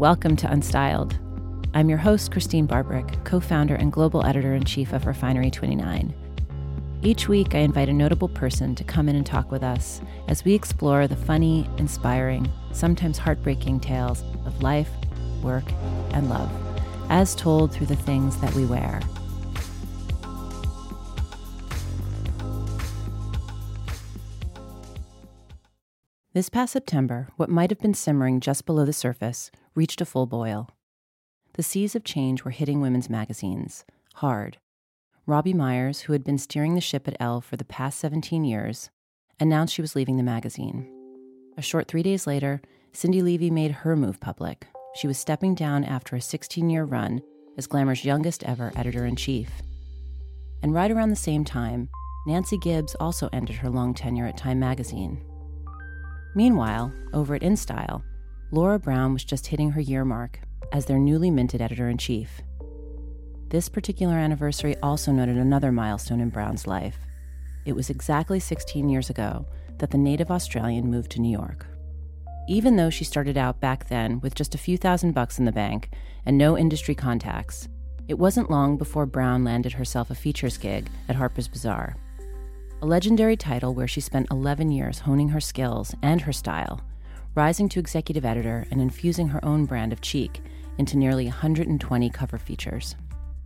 Welcome to Unstyled. I'm your host, Christine Barbrick, co-founder and global editor-in-chief of Refinery29. Each week, I invite a notable person to come in and talk with us as we explore the funny, inspiring, sometimes heartbreaking tales of life, work, and love, as told through the things that we wear. This past September, what might have been simmering just below the surface reached a full boil. The seas of change were hitting women's magazines, hard. Robbie Myers, who had been steering the ship at Elle for the past 17 years, announced she was leaving the magazine. A short 3 days later, Cindy Levy made her move public. She was stepping down after a 16-year run as Glamour's youngest ever editor-in-chief. And right around the same time, Nancy Gibbs also ended her long tenure at Time magazine. Meanwhile, over at InStyle, Laura Brown was just hitting her year mark as their newly minted editor-in-chief. This particular anniversary also noted another milestone in Brown's life. It was exactly 16 years ago that the native Australian moved to New York. Even though she started out back then with just a few $1,000s in the bank and no industry contacts, it wasn't long before Brown landed herself a features gig at Harper's Bazaar, a legendary title where she spent 11 years honing her skills and her style, rising to executive editor and infusing her own brand of chic into nearly 120 cover features.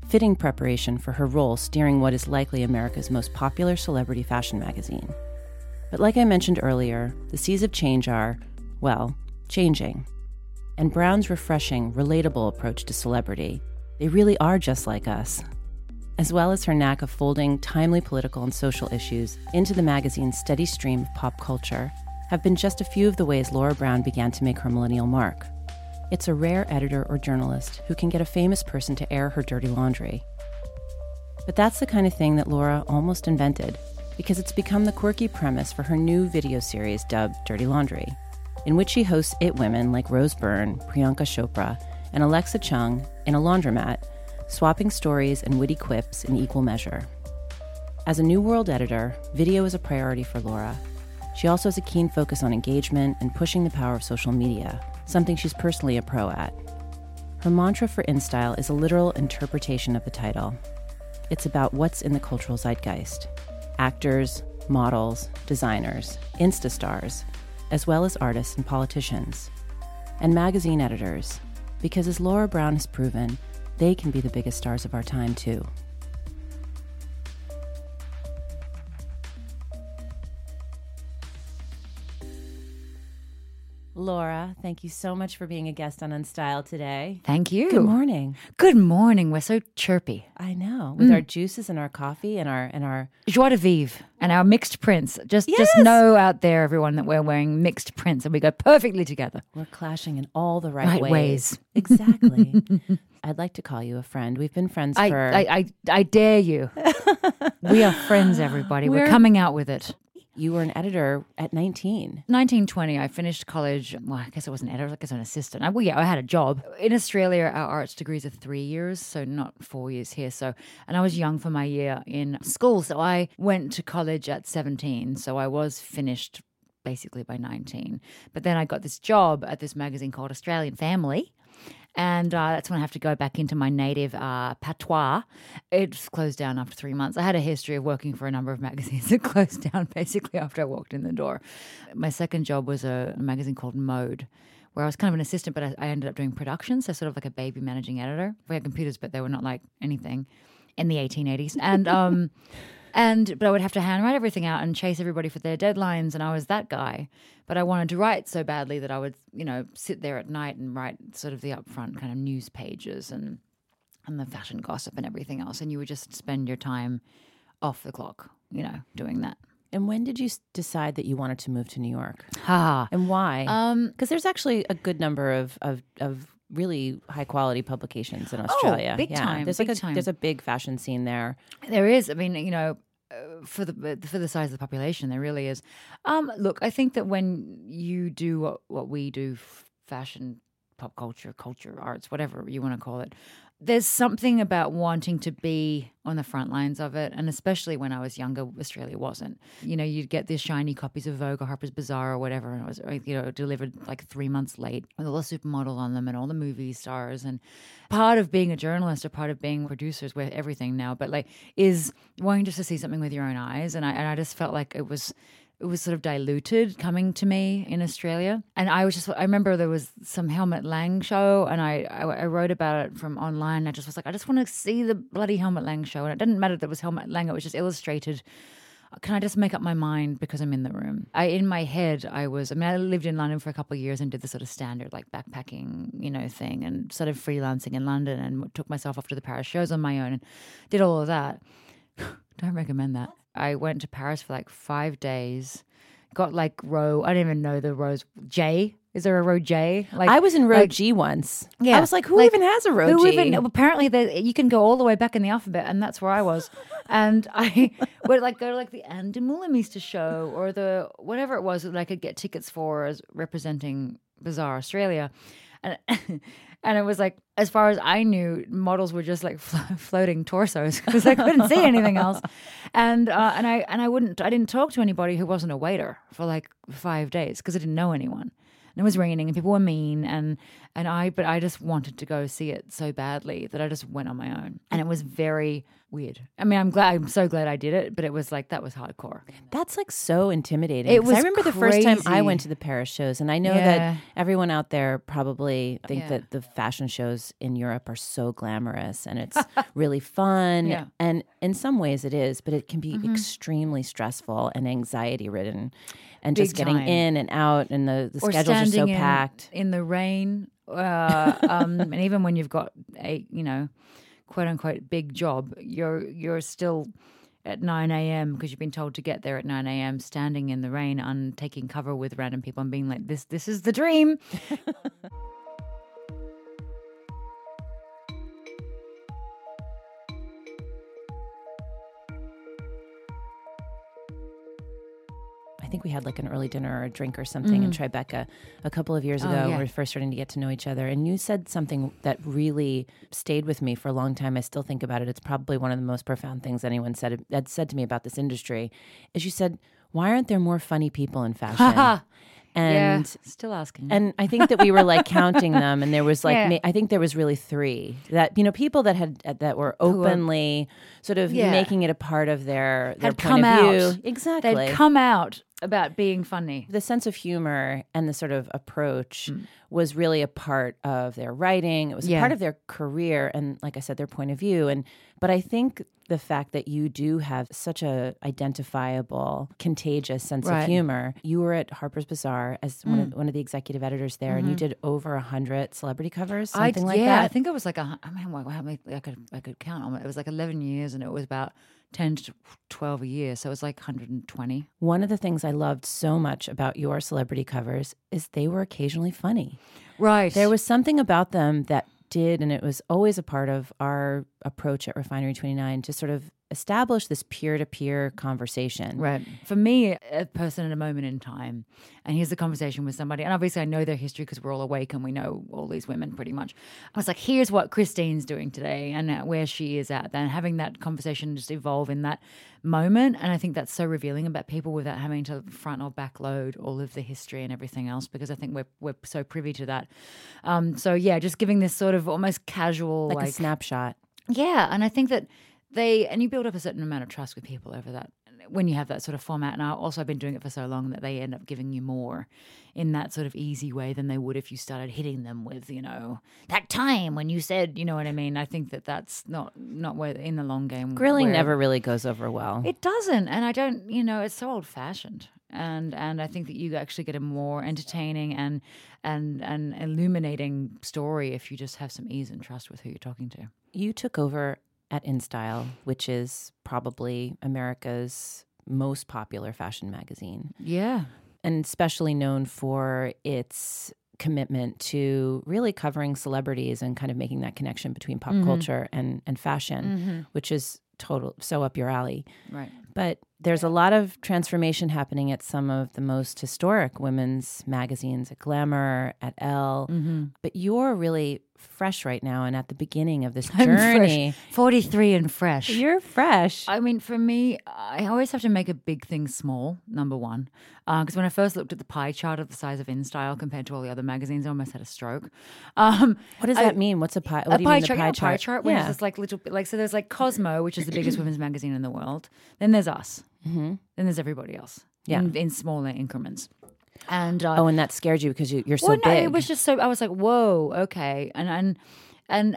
Fitting preparation for her role steering what is likely America's most popular celebrity fashion magazine. But like I mentioned earlier, the seas of change are, well, changing. And Brown's refreshing, relatable approach to celebrity, they really are just like us, as well as her knack of folding timely political and social issues into the magazine's steady stream of pop culture, have been just a few of the ways Laura Brown began to make her millennial mark. It's a rare editor or journalist who can get a famous person to air her dirty laundry. But that's the kind of thing that Laura almost invented, because it's become the quirky premise for her new video series dubbed Dirty Laundry, in which she hosts it women like Rose Byrne, Priyanka Chopra, and Alexa Chung in a laundromat, swapping stories and witty quips in equal measure. As a New World editor, video is a priority for Laura. She also has a keen focus on engagement and pushing the power of social media, something she's personally a pro at. Her mantra for InStyle is a literal interpretation of the title. It's about what's in the cultural zeitgeist. Actors, models, designers, Insta stars, as well as artists and politicians, and magazine editors, because as Laura Brown has proven, they can be the biggest stars of our time, too. Laura, thank you so much for being a guest on Unstyle today. Thank you. Good morning. Good morning. We're so chirpy. I know. With our juices and our coffee and our joie de vivre and our mixed prints. Just know out there, everyone, that we're wearing mixed prints and we go perfectly together. We're clashing in all the right ways. Exactly. I'd like to call you a friend. We've been friends for... I dare you. We are friends, everybody. We're coming out with it. You were an editor at 19, 20. I finished college. Well, I guess I wasn't an editor. I guess I was an assistant. I had a job. In Australia, our arts degrees are 3 years, so not 4 years here. And I was young for my year in school, so I went to college at 17. So I was finished basically by 19. But then I got this job at this magazine called Australian Family. And that's when I have to go back into my native patois. It's closed down after 3 months. I had a history of working for a number of magazines that closed down basically after I walked in the door. My second job was a magazine called Mode, where I was kind of an assistant, but I ended up doing production, so sort of like a baby managing editor. We had computers, but they were not like anything in the 1880s. And but I would have to handwrite everything out and chase everybody for their deadlines, and I was that guy. But I wanted to write so badly that I would, sit there at night and write sort of the upfront kind of news pages and the fashion gossip and everything else. And you would just spend your time off the clock, doing that. And when did you decide that you wanted to move to New York? And why? Because there's actually a good number of really high-quality publications in Australia. Oh, big time. There's a big fashion scene there. There is. I mean, for the size of the population, there really is. Look, I think that when you do what we do, fashion pop culture, culture, arts, whatever you want to call it. There's something about wanting to be on the front lines of it, and especially when I was younger, Australia wasn't. You know, you'd get these shiny copies of Vogue or Harper's Bazaar or whatever, and it was, you know, delivered like 3 months late with all the supermodel on them and all the movie stars. And part of being a journalist or part of being producers, we're everything now, but like, is wanting just to see something with your own eyes. And I just felt like it was sort of diluted coming to me in Australia. And I remember there was some Helmut Lang show, and I wrote about it from online. I just was like, I just want to see the bloody Helmut Lang show. And it didn't matter that it was Helmut Lang. It was just illustrated. Can I just make up my mind because I'm in the room? I lived in London for a couple of years and did the sort of standard like backpacking, you know, thing, and sort of freelancing in London, and took myself off to the Paris shows on my own and did all of that. Don't recommend that. I went to Paris for like 5 days, got like I don't even know the rows. J? Is there a row J? Like, I was in row G once. Yeah. I was like, who even has a row G? Apparently you can go all the way back in the alphabet, and that's where I was. And I would like go to like the Ann Demeulemeester show or the whatever it was that I could get tickets for as representing Bazaar Australia. And it was like, as far as I knew, models were just like floating torsos because I couldn't see anything else, and I didn't talk to anybody who wasn't a waiter for like 5 days because I didn't know anyone, and it was raining and people were mean, but I just wanted to go see it so badly that I just went on my own, and it was very weird. I mean, I'm so glad I did it, but it was like, that was hardcore. That's like so intimidating. It was. I remember the first time I went to the Paris shows, and I know that everyone out there probably think that the fashion shows in Europe are so glamorous and it's really fun. Yeah. And in some ways it is, but it can be extremely stressful and anxiety ridden, and big just getting time in and out, and the schedules are so packed in the rain, and even when you've got a, you know, quote unquote big job, you're still at 9 a.m. because you've been told to get there at 9 a.m. standing in the rain and taking cover with random people and being like, this is the dream. I think we had like an early dinner or a drink or something in Tribeca a couple of years ago when we were first starting to get to know each other. And you said something that really stayed with me for a long time. I still think about it. It's probably one of the most profound things anyone said to me about this industry, is you said, why aren't there more funny people in fashion? And still asking. And I think that we were like counting them, and there was like I think there was really three that, you know, people that had that were openly sort of making it a part of their point of view. Out. Exactly. They'd come out about being funny. The sense of humor and the sort of approach was really a part of their writing. It was a part of their career, and like I said, their point of view. But I think the fact that you do have such a identifiable, contagious sense of humor. You were at Harper's Bazaar as one of the executive editors there, and you did over 100 celebrity covers, something like that. Yeah, I think it was like I could count on it. It was like 11 years, and it was about 10 to 12 a year, so it was like 120. One of the things I loved so much about your celebrity covers is they were occasionally funny. Right. There was something about them that did, and it was always a part of our approach at Refinery29 to sort of establish this peer-to-peer conversation. Right. For me, a person at a moment in time, and here's the conversation with somebody, and obviously I know their history because we're all awake and we know all these women pretty much. I was like, here's what Christine's doing today and where she is at, and having that conversation just evolve in that moment. And I think that's so revealing about people without having to front or back load all of the history and everything else, because I think we're so privy to that. Just giving this sort of almost casual, like a snapshot. Yeah, and I think that you build up a certain amount of trust with people over that when you have that sort of format. And I've been doing it for so long that they end up giving you more in that sort of easy way than they would if you started hitting them with, you know, that time when you said, you know what I mean? I think that that's not where in the long game. Grilling never really goes over well. It doesn't. And I don't, you know, it's so old fashioned. And I think that you actually get a more entertaining and illuminating story if you just have some ease and trust with who you're talking to. You took over at InStyle, which is probably America's most popular fashion magazine. Yeah. And especially known for its commitment to really covering celebrities and kind of making that connection between pop culture and fashion, which is so up your alley. Right. But There's a lot of transformation happening at some of the most historic women's magazines, at Glamour, at Elle. Mm-hmm. But you're really fresh right now and at the beginning of this journey. I'm fresh. 43 and fresh. You're fresh. I mean, for me, I always have to make a big thing small, number one. Because when I first looked at the pie chart of the size of InStyle compared to all the other magazines, I almost had a stroke. What does that mean? What's a pie? What do you mean the pie chart? Pie chart, which is like little, like, so there's like Cosmo, which is the biggest women's magazine in the world. Then there's us. Mm-hmm. Then there's everybody else in smaller increments. And and that scared you because you're so big. It was just so, I was like, whoa, okay. And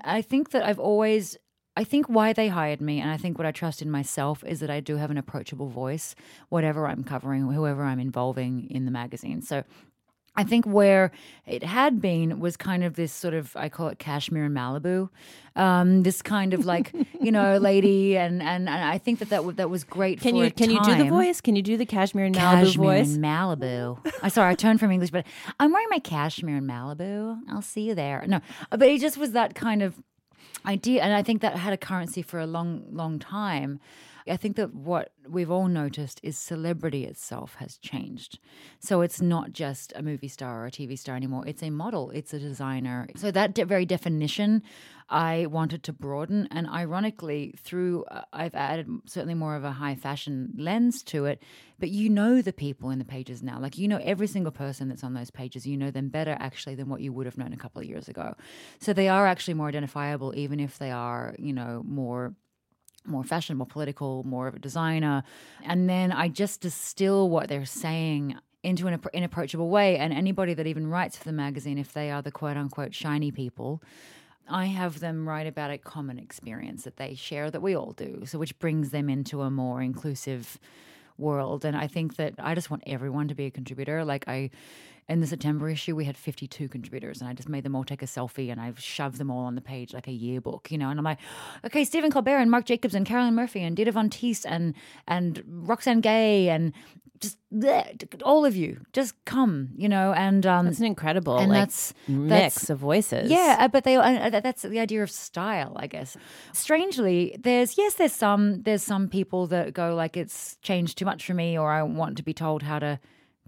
I think that I've always, I think why they hired me and I think what I trust in myself is that I do have an approachable voice, whatever I'm covering, whoever I'm involving in the magazine. So I think where it had been was kind of this sort of, I call it Kashmir in Malibu, this kind of like, you know, lady. And I think that was great for a time. Can you do the voice? Can you do the Kashmir in Malibu voice? Kashmir in Malibu. I'm sorry, I turned from English, but I'm wearing my Kashmir in Malibu. I'll see you there. No, but it just was that kind of idea. And I think that had a currency for a long, long time. I think that what we've all noticed is celebrity itself has changed. So it's not just a movie star or a TV star anymore. It's a model. It's a designer. So that very definition I wanted to broaden. And ironically, I've added certainly more of a high fashion lens to it. But you know the people in the pages now. Like, you know every single person that's on those pages. You know them better, actually, than what you would have known a couple of years ago. So they are actually more identifiable, even if they are, you know, more fashion, more political, more of a designer. And then I just distill what they're saying into an inapproachable way. And anybody that even writes for the magazine, if they are the quote-unquote shiny people, I have them write about a common experience that they share that we all do, so which brings them into a more inclusive world. And I think that I just want everyone to be a contributor. Like in the September issue, we had 52 contributors and I just made them all take a selfie and I've shoved them all on the page like a yearbook, you know. And I'm like, okay, Stephen Colbert and Marc Jacobs and Carolyn Murphy and Dita Von Teese and Roxane Gay and just bleh, all of you, just come, you know. And that's an incredible mix of voices. Yeah, but that's the idea of style, I guess. Strangely, there's some people that go like, it's changed too much for me, or I want to be told how to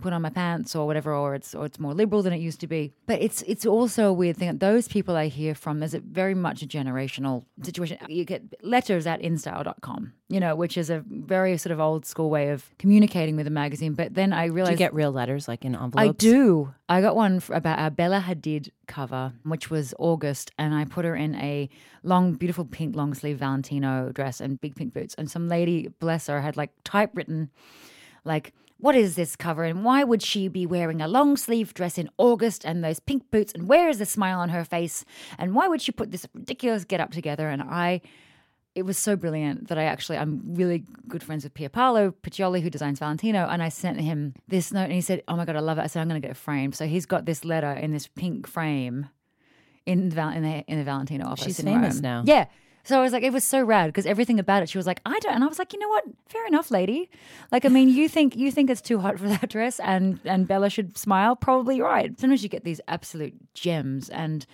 put on my pants or whatever, or it's more liberal than it used to be. But it's also a weird thing. Those people I hear from, there's very much a generational situation. You get letters at InStyle.com, you know, which is a very sort of old school way of communicating with a magazine. But then I realized... Do you get real letters like in envelopes? I do. I got one about our Bella Hadid cover, which was August, and I put her in a long, beautiful pink long sleeve Valentino dress and big pink boots. And some lady, bless her, had like typewritten like... What is this cover and why would she be wearing a long sleeve dress in August and those pink boots and where is the smile on her face and why would she put this ridiculous get up together? And it was so brilliant that I'm really good friends with Pierpaolo Piccioli, who designs Valentino, and I sent him this note and he said, oh my God, I love it. I said, I'm going to get it framed. So he's got this letter in this pink frame in the Valentino office. She's in famous Rome. Now. Yeah. So I was like, it was so rad because everything about it, she was like, I don't. And I was like, you know what? Fair enough, lady. Like, I mean, you think it's too hot for that dress and Bella should smile? Probably right. Sometimes you get these absolute gems. And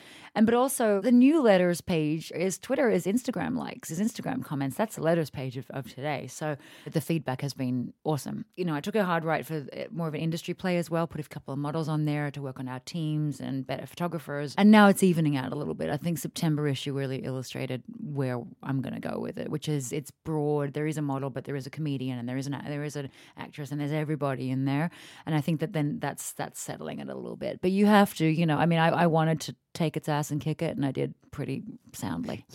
but also the new letters page is Twitter, is Instagram likes, is Instagram comments. That's the letters page of today. So the feedback has been awesome. You know, I took a hard right for more of an industry play as well, put a couple of models on there to work on our teams and better photographers. And now it's evening out a little bit. I think September issue really illustrated where I'm going to go with it, which is it's broad. There is a model, but there is a comedian and there is an actress and there's everybody in there. And I think that then that's settling it a little bit. But you have to, you know, I mean, I wanted to take its ass and kick it and I did pretty soundly.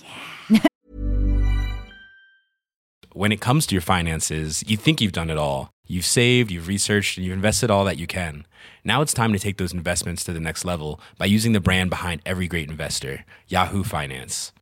Yeah. When it comes to your finances, you think you've done it all. You've saved, you've researched, and you've invested all that you can. Now it's time to take those investments to the next level by using the brand behind every great investor, Yahoo Finance.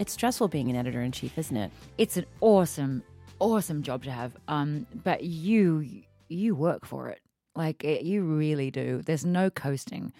It's stressful being an editor-in-chief, isn't it? It's an awesome, awesome job to have. But you work for it. Like, you really do. There's no coasting,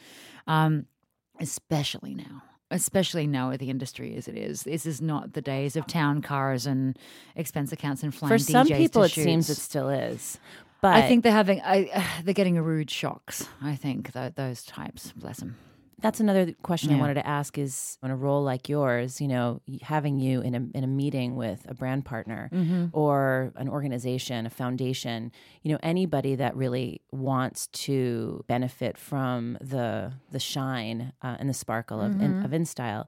especially now. Especially now with the industry as it is. This is not the days of town cars and expense accounts and flying DJs to shoots. For some people, it seems it still is. But I think they're getting a rude shocks, I think, those types. Bless them. That's another question I wanted to ask is, on a role like yours, you know, having you in a meeting with a brand partner or an organization, a foundation, you know, anybody that really wants to benefit from the shine and the sparkle of InStyle.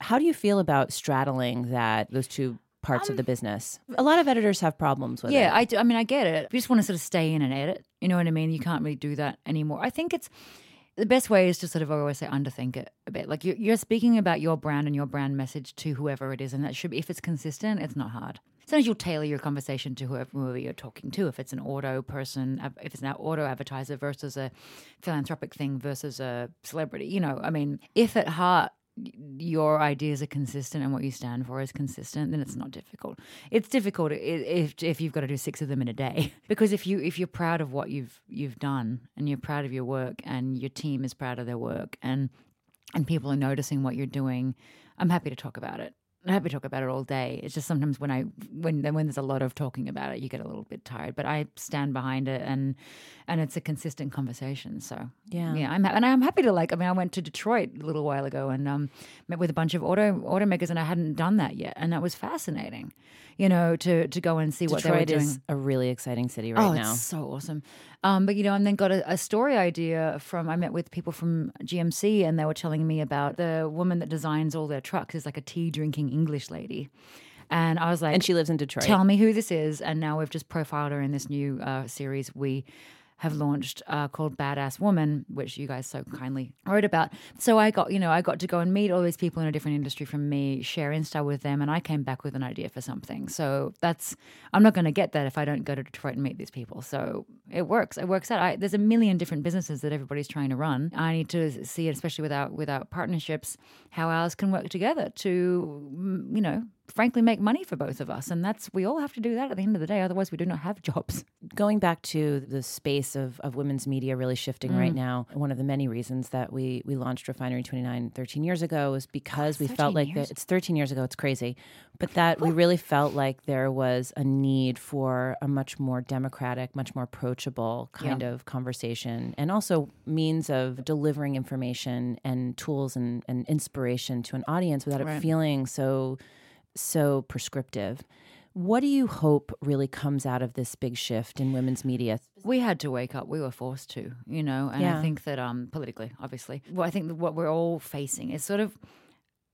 How do you feel about straddling those two parts of the business? A lot of editors have problems with it. Yeah, I do. I mean, I get it. You just want to sort of stay in and edit. You know what I mean? You can't really do that anymore. I think it's... the best way is to sort of, I always say, underthink it a bit. Like you're speaking about your brand and your brand message to whoever it is, and that should be, if it's consistent, it's not hard. As long as you'll tailor your conversation to whoever you're talking to, if it's an auto person, if it's an auto advertiser versus a philanthropic thing versus a celebrity, you know, I mean, if at heart your ideas are consistent and what you stand for is consistent, then it's not difficult. It's difficult if you've got to do 6 of them in a day, because if you're proud of what you've done and you're proud of your work and your team is proud of their work and people are noticing what you're doing, I'm happy to talk about it. I'm happy to talk about it all day. It's just sometimes when there's a lot of talking about it, you get a little bit tired. But I stand behind it, and it's a consistent conversation. So yeah, I'm happy to I mean, I went to Detroit a little while ago and met with a bunch of automakers, and I hadn't done that yet, and that was fascinating. You know, to go and see what they were doing. Detroit is a really exciting city right now. Oh, it's so awesome. But you know, and then got a story idea I met with people from GMC, and they were telling me about the woman that designs all their trucks is like a tea drinking English lady. And I was like, and she lives in Detroit. Tell me who this is. And now we've just profiled her in this new series we have launched called Badass Woman, which you guys so kindly wrote about. So I got to go and meet all these people in a different industry from me, share InStyle with them, and I came back with an idea for something. So I'm not going to get that if I don't go to Detroit and meet these people. So it works. It works out. There's a million different businesses that everybody's trying to run. I need to see, especially without partnerships, how ours can work together to, you know, frankly make money for both of us. And we all have to do that at the end of the day. Otherwise, we do not have jobs. Going back to the space of women's media really shifting right now, one of the many reasons that we launched Refinery29 13 years ago is because we felt like it's 13 years ago. It's crazy. But that we really felt like there was a need for a much more democratic, much more approachable kind of conversation, and also means of delivering information and tools and inspiration to an audience without it feeling so prescriptive. What do you hope really comes out of this big shift in women's media? We had to wake up. We were forced to, you know, and I think that politically, obviously. Well, I think that what we're all facing is sort of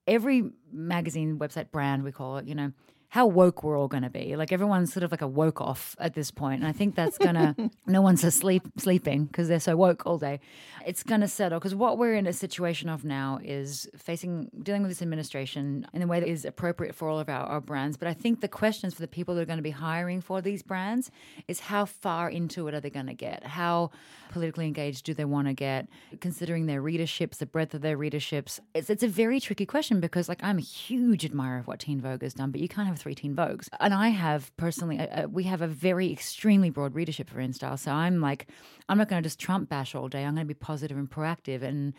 every magazine, website, brand, we call it, you know, how woke we're all going to be. Like everyone's sort of like a woke off at this point. And I think that's going to, no one's sleeping because they're so woke all day. It's going to settle, because what we're in a situation of now is dealing with this administration in a way that is appropriate for all of our brands. But I think the questions for the people that are going to be hiring for these brands is how far into it are they going to get? How politically engaged do they want to get? Considering their readerships, the breadth of their readerships. It's a very tricky question, because like I'm a huge admirer of what Teen Vogue has done, but you can't have 3 Teen Vogues. And I have personally, we have a very extremely broad readership for InStyle. So I'm like, I'm not going to just Trump bash all day. I'm going to be positive and proactive. And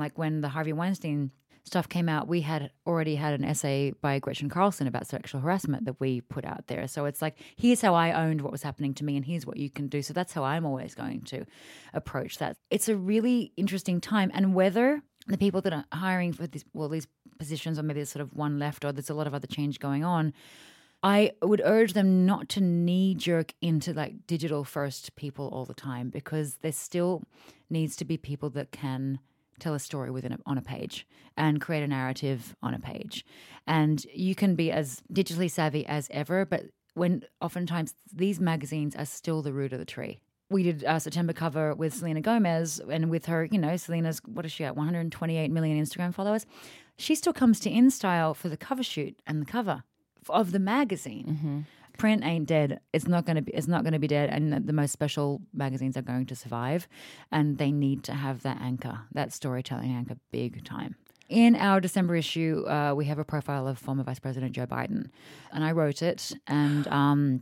like when the Harvey Weinstein stuff came out, we had already had an essay by Gretchen Carlson about sexual harassment that we put out there. So it's like, here's how I owned what was happening to me and here's what you can do. So that's how I'm always going to approach that. It's a really interesting time. And whether the people that are hiring for these positions, or maybe there's sort of one left, or there's a lot of other change going on, I would urge them not to knee-jerk into like digital first people all the time, because there still needs to be people that can tell a story on a page and create a narrative on a page. And you can be as digitally savvy as ever, but when oftentimes these magazines are still the root of the tree. We did our September cover with Selena Gomez, and with her, you know, Selena's, what is she at, 128 million Instagram followers? She still comes to InStyle for the cover shoot and the cover of the magazine. Mm-hmm. Print ain't dead. It's not going to be dead, and the most special magazines are going to survive, and they need to have that anchor, that storytelling anchor, big time. In our December issue, we have a profile of former Vice President Joe Biden, and I wrote it, and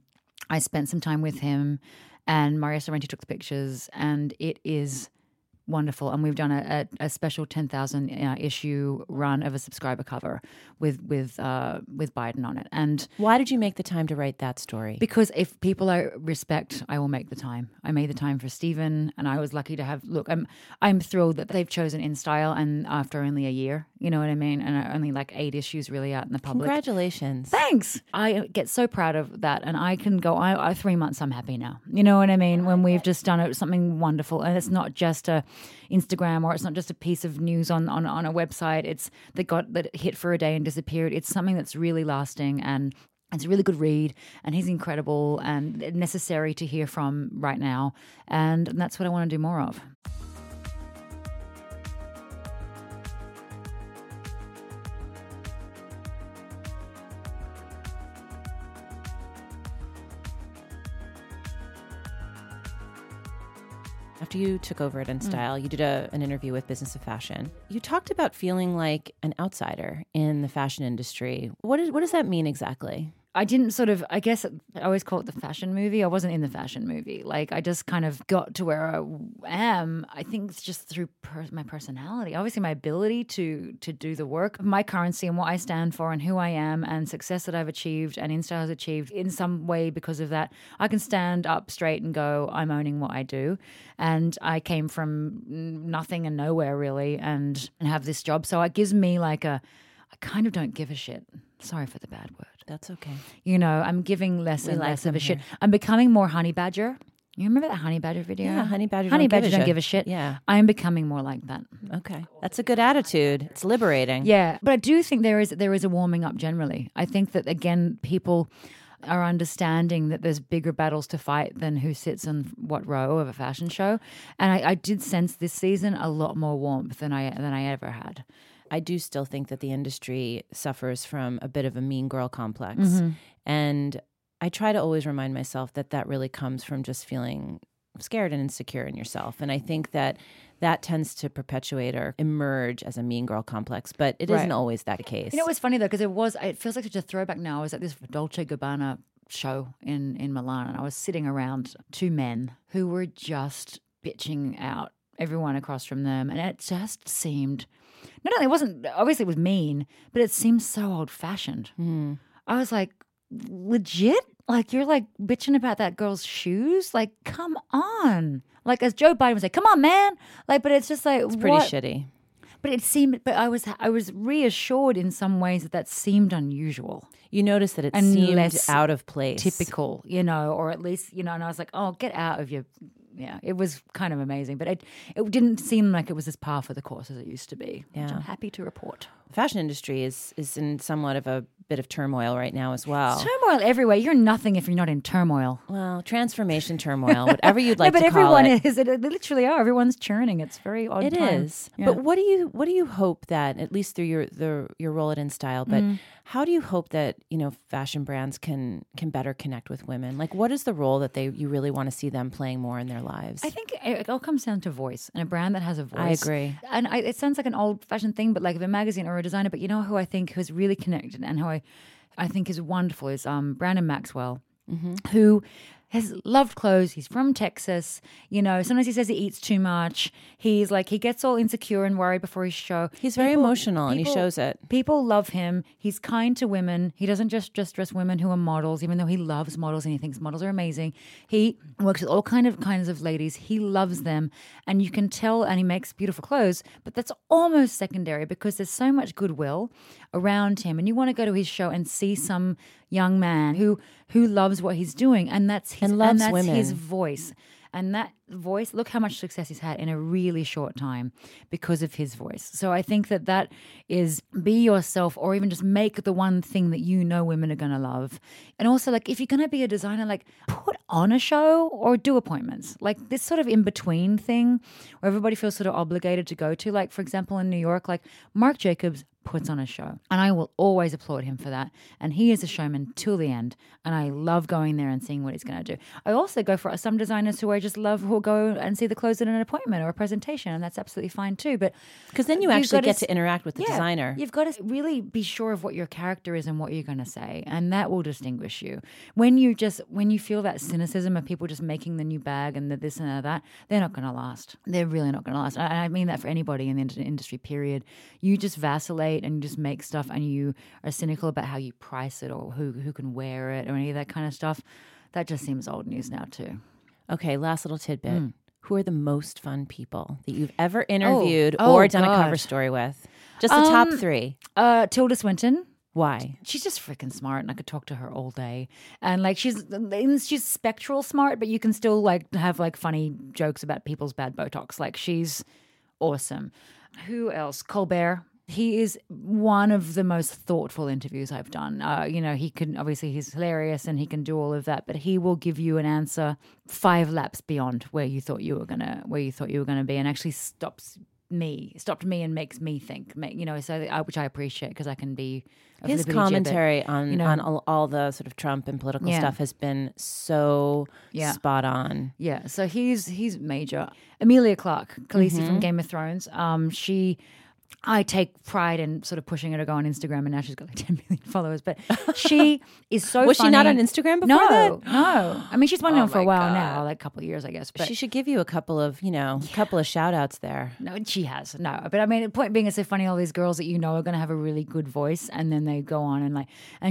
I spent some time with him, and Maria Sorrenti took the pictures, and it is wonderful. And we've done a special 10,000 issue run of a subscriber cover with Biden on it. And why did you make the time to write that story? Because if people I respect, I will make the time. I made the time for Stephen, and I was lucky to have. Look, I'm thrilled that they've chosen InStyle, and after only a year, you know what I mean, and only like 8 issues really out in the public. Congratulations! Thanks. I get so proud of that, and I can go. 3 months, I'm happy now. You know what I mean? Yeah, when we've just done something wonderful, and it's not just a Instagram, or it's not just a piece of news on a website. It's that hit for a day and disappeared. It's something that's really lasting, and it's a really good read, and he's incredible and necessary to hear from right now, and that's what I want to do more of. After you took over at InStyle, you did an interview with Business of Fashion. You talked about feeling like an outsider in the fashion industry. What does that mean exactly? I didn't I guess I always call it the fashion movie. I wasn't in the fashion movie. Like, I just kind of got to where I am. I think it's just through my personality. Obviously, my ability to do the work, my currency and what I stand for and who I am and success that I've achieved and InStyle has achieved in some way because of that. I can stand up straight and go, I'm owning what I do. And I came from nothing and nowhere, really, and have this job. So it gives me I kind of don't give a shit. Sorry for the bad word. That's okay. You know, I'm giving less and less of a shit. I'm becoming more honey badger. You remember that honey badger video? Yeah, honey badger don't give a shit. Yeah. I'm becoming more like that. Okay. That's a good attitude. It's liberating. Yeah. But I do think there is a warming up generally. I think that, again, people are understanding that there's bigger battles to fight than who sits in what row of a fashion show. And I did sense this season a lot more warmth than I ever had. I do still think that the industry suffers from a bit of a mean girl complex. Mm-hmm. And I try to always remind myself that really comes from just feeling scared and insecure in yourself. And I think that tends to perpetuate or emerge as a mean girl complex, but it isn't always that case. You know, it was funny though, because it feels like such a throwback now. I was at this Dolce & Gabbana show in Milan, and I was sitting around 2 men who were just bitching out everyone across from them. And it just seemed... No, it wasn't. Obviously, it was mean, but it seems so old-fashioned. Mm. I was like, legit? Like, you're like bitching about that girl's shoes? Like, come on. Like, as Joe Biden would say, come on, man. Like, but it's just like, it's pretty shitty. But it seemed. But I was reassured in some ways that seemed unusual. You noticed that it seemed out of place, typical, you know, or at least, you know. And I was like, oh, get out of your. Yeah, it was kind of amazing, but it didn't seem like it was as par for the course as it used to be, which I'm happy to report. The fashion industry is in somewhat of a bit of turmoil right now as well. It's turmoil everywhere. You're nothing if you're not in turmoil. Well, transformation turmoil, whatever you'd like to call it. But everyone is. It literally are. Everyone's churning. It's very odd. It is. Yeah. But what do you hope that, at least through your role at InStyle, but how do you hope that, you know, fashion brands can better connect with women? Like, what is the role that you really want to see them playing more in their lives? I think it all comes down to voice, and a brand that has a voice. I agree. And it sounds like an old-fashioned thing, but like if a magazine or a designer, but you know who I think who's really connected and who I think is wonderful is Brandon Maxwell, who has loved clothes. He's from Texas. You know, sometimes he says he eats too much. He's like, he gets all insecure and worried before his show. He's very emotional and he shows it. People love him. He's kind to women. He doesn't just dress women who are models, even though he loves models and he thinks models are amazing. He works with all kinds of ladies. He loves them. And you can tell, and he makes beautiful clothes, but that's almost secondary because there's so much goodwill around him. And you want to go to his show and see some young man who loves what he's doing, and that's his, and loves, and that's women. His voice. And that voice, look how much success he's had in a really short time because of his voice. So I think that is, be yourself, or even just make the one thing that you know women are going to love. And also, like, if you're going to be a designer, like, put on a show or do appointments. Like, this sort of in-between thing where everybody feels sort of obligated to go to. Like, for example, in New York, like, Marc Jacobs puts on a show. And I will always applaud him for that. And he is a showman till the end. And I love going there and seeing what he's going to do. I also go for some designers who I just love who'll go and see the clothes at an appointment or a presentation. And that's absolutely fine too. But because then you actually get to interact with the designer. You've got to really be sure of what your character is and what you're going to say. And that will distinguish you. When you feel that cynicism of people just making the new bag and the this and the that, they're not going to last. They're really not going to last. And I mean that for anybody in the industry, period. You just vacillate and you just make stuff and you are cynical about how you price it or who can wear it or any of that kind of stuff. That just seems old news now too. Okay, last little tidbit. Who are the most fun people that you've ever interviewed or done a cover story with? Just the top three. Tilda Swinton. Why? She's just freaking smart, and I could talk to her all day. And like she's spectral smart, but you can still like have like funny jokes about people's bad Botox. Like she's awesome. Who else? Colbert. He is one of the most thoughtful interviews I've done. He can obviously he's hilarious and he can do all of that, but he will give you an answer 5 laps beyond where you thought you were gonna be, and actually stopped me and makes me think. Which I appreciate because I can be his commentary jibbit, on all the sort of Trump and political stuff has been so spot on. Yeah, so he's major. Emilia Clarke, Khaleesi from Game of Thrones. I take pride in sort of pushing her to go on Instagram, and now she's got like 10 million followers. But she is so Was funny. She not on Instagram before that? No. I mean, she's been on for a while now, like a couple of years, I guess. But she should give you a couple of, a couple of shout-outs there. No, she has. No. But I mean, the point being it's so funny, all these girls that you know are going to have a really good voice, and then they go on and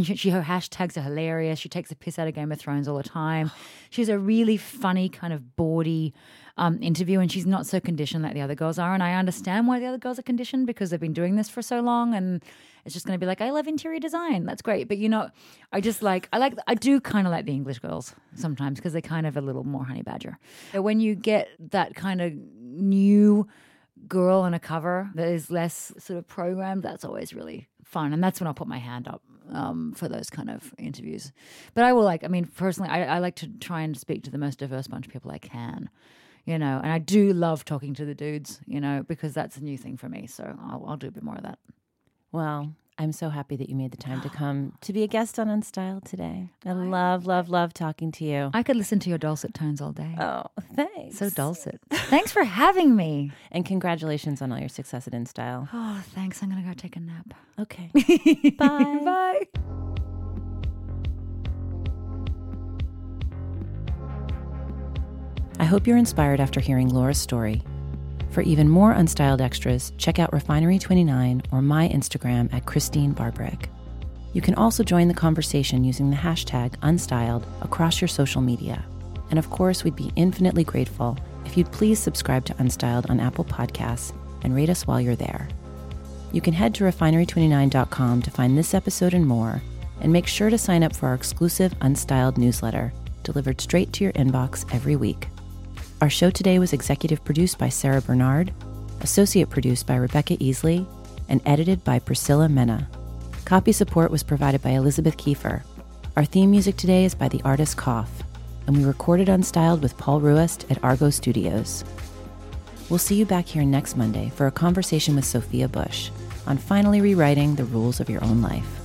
her hashtags are hilarious. She takes the piss out of Game of Thrones all the time. She's a really funny kind of bawdy interview, and she's not so conditioned like the other girls are, and I understand why the other girls are conditioned because they've been doing this for so long, and it's just going to be like, I love interior design, that's great, but I do kind of like the English girls sometimes because they're kind of a little more honey badger. But when you get that kind of new girl on a cover that is less sort of programmed, that's always really fun, and that's when I'll put my hand up for those kind of interviews. But I will personally, I like to try and speak to the most diverse bunch of people I can. And I do love talking to the dudes, because that's a new thing for me. So I'll do a bit more of that. Well, I'm so happy that you made the time to come to be a guest on InStyle today. I love, love, love talking to you. I could listen to your dulcet tones all day. Oh, thanks. So dulcet. Thanks for having me. And congratulations on all your success at InStyle. Oh, thanks. I'm going to go take a nap. Okay. Bye. Bye. I hope you're inspired after hearing Laura's story. For even more Unstyled extras, check out Refinery29 or my Instagram at Christine Barbrick. You can also join the conversation using the hashtag Unstyled across your social media. And of course, we'd be infinitely grateful if you'd please subscribe to Unstyled on Apple Podcasts and rate us while you're there. You can head to Refinery29.com to find this episode and more, and make sure to sign up for our exclusive Unstyled newsletter, delivered straight to your inbox every week. Our show today was executive produced by Sarah Bernard, associate produced by Rebecca Easley, and edited by Priscilla Mena. Copy support was provided by Elizabeth Kiefer. Our theme music today is by the artist Koff, and we recorded Unstyled with Paul Ruest at Argo Studios. We'll see you back here next Monday for a conversation with Sophia Bush on finally rewriting the rules of your own life.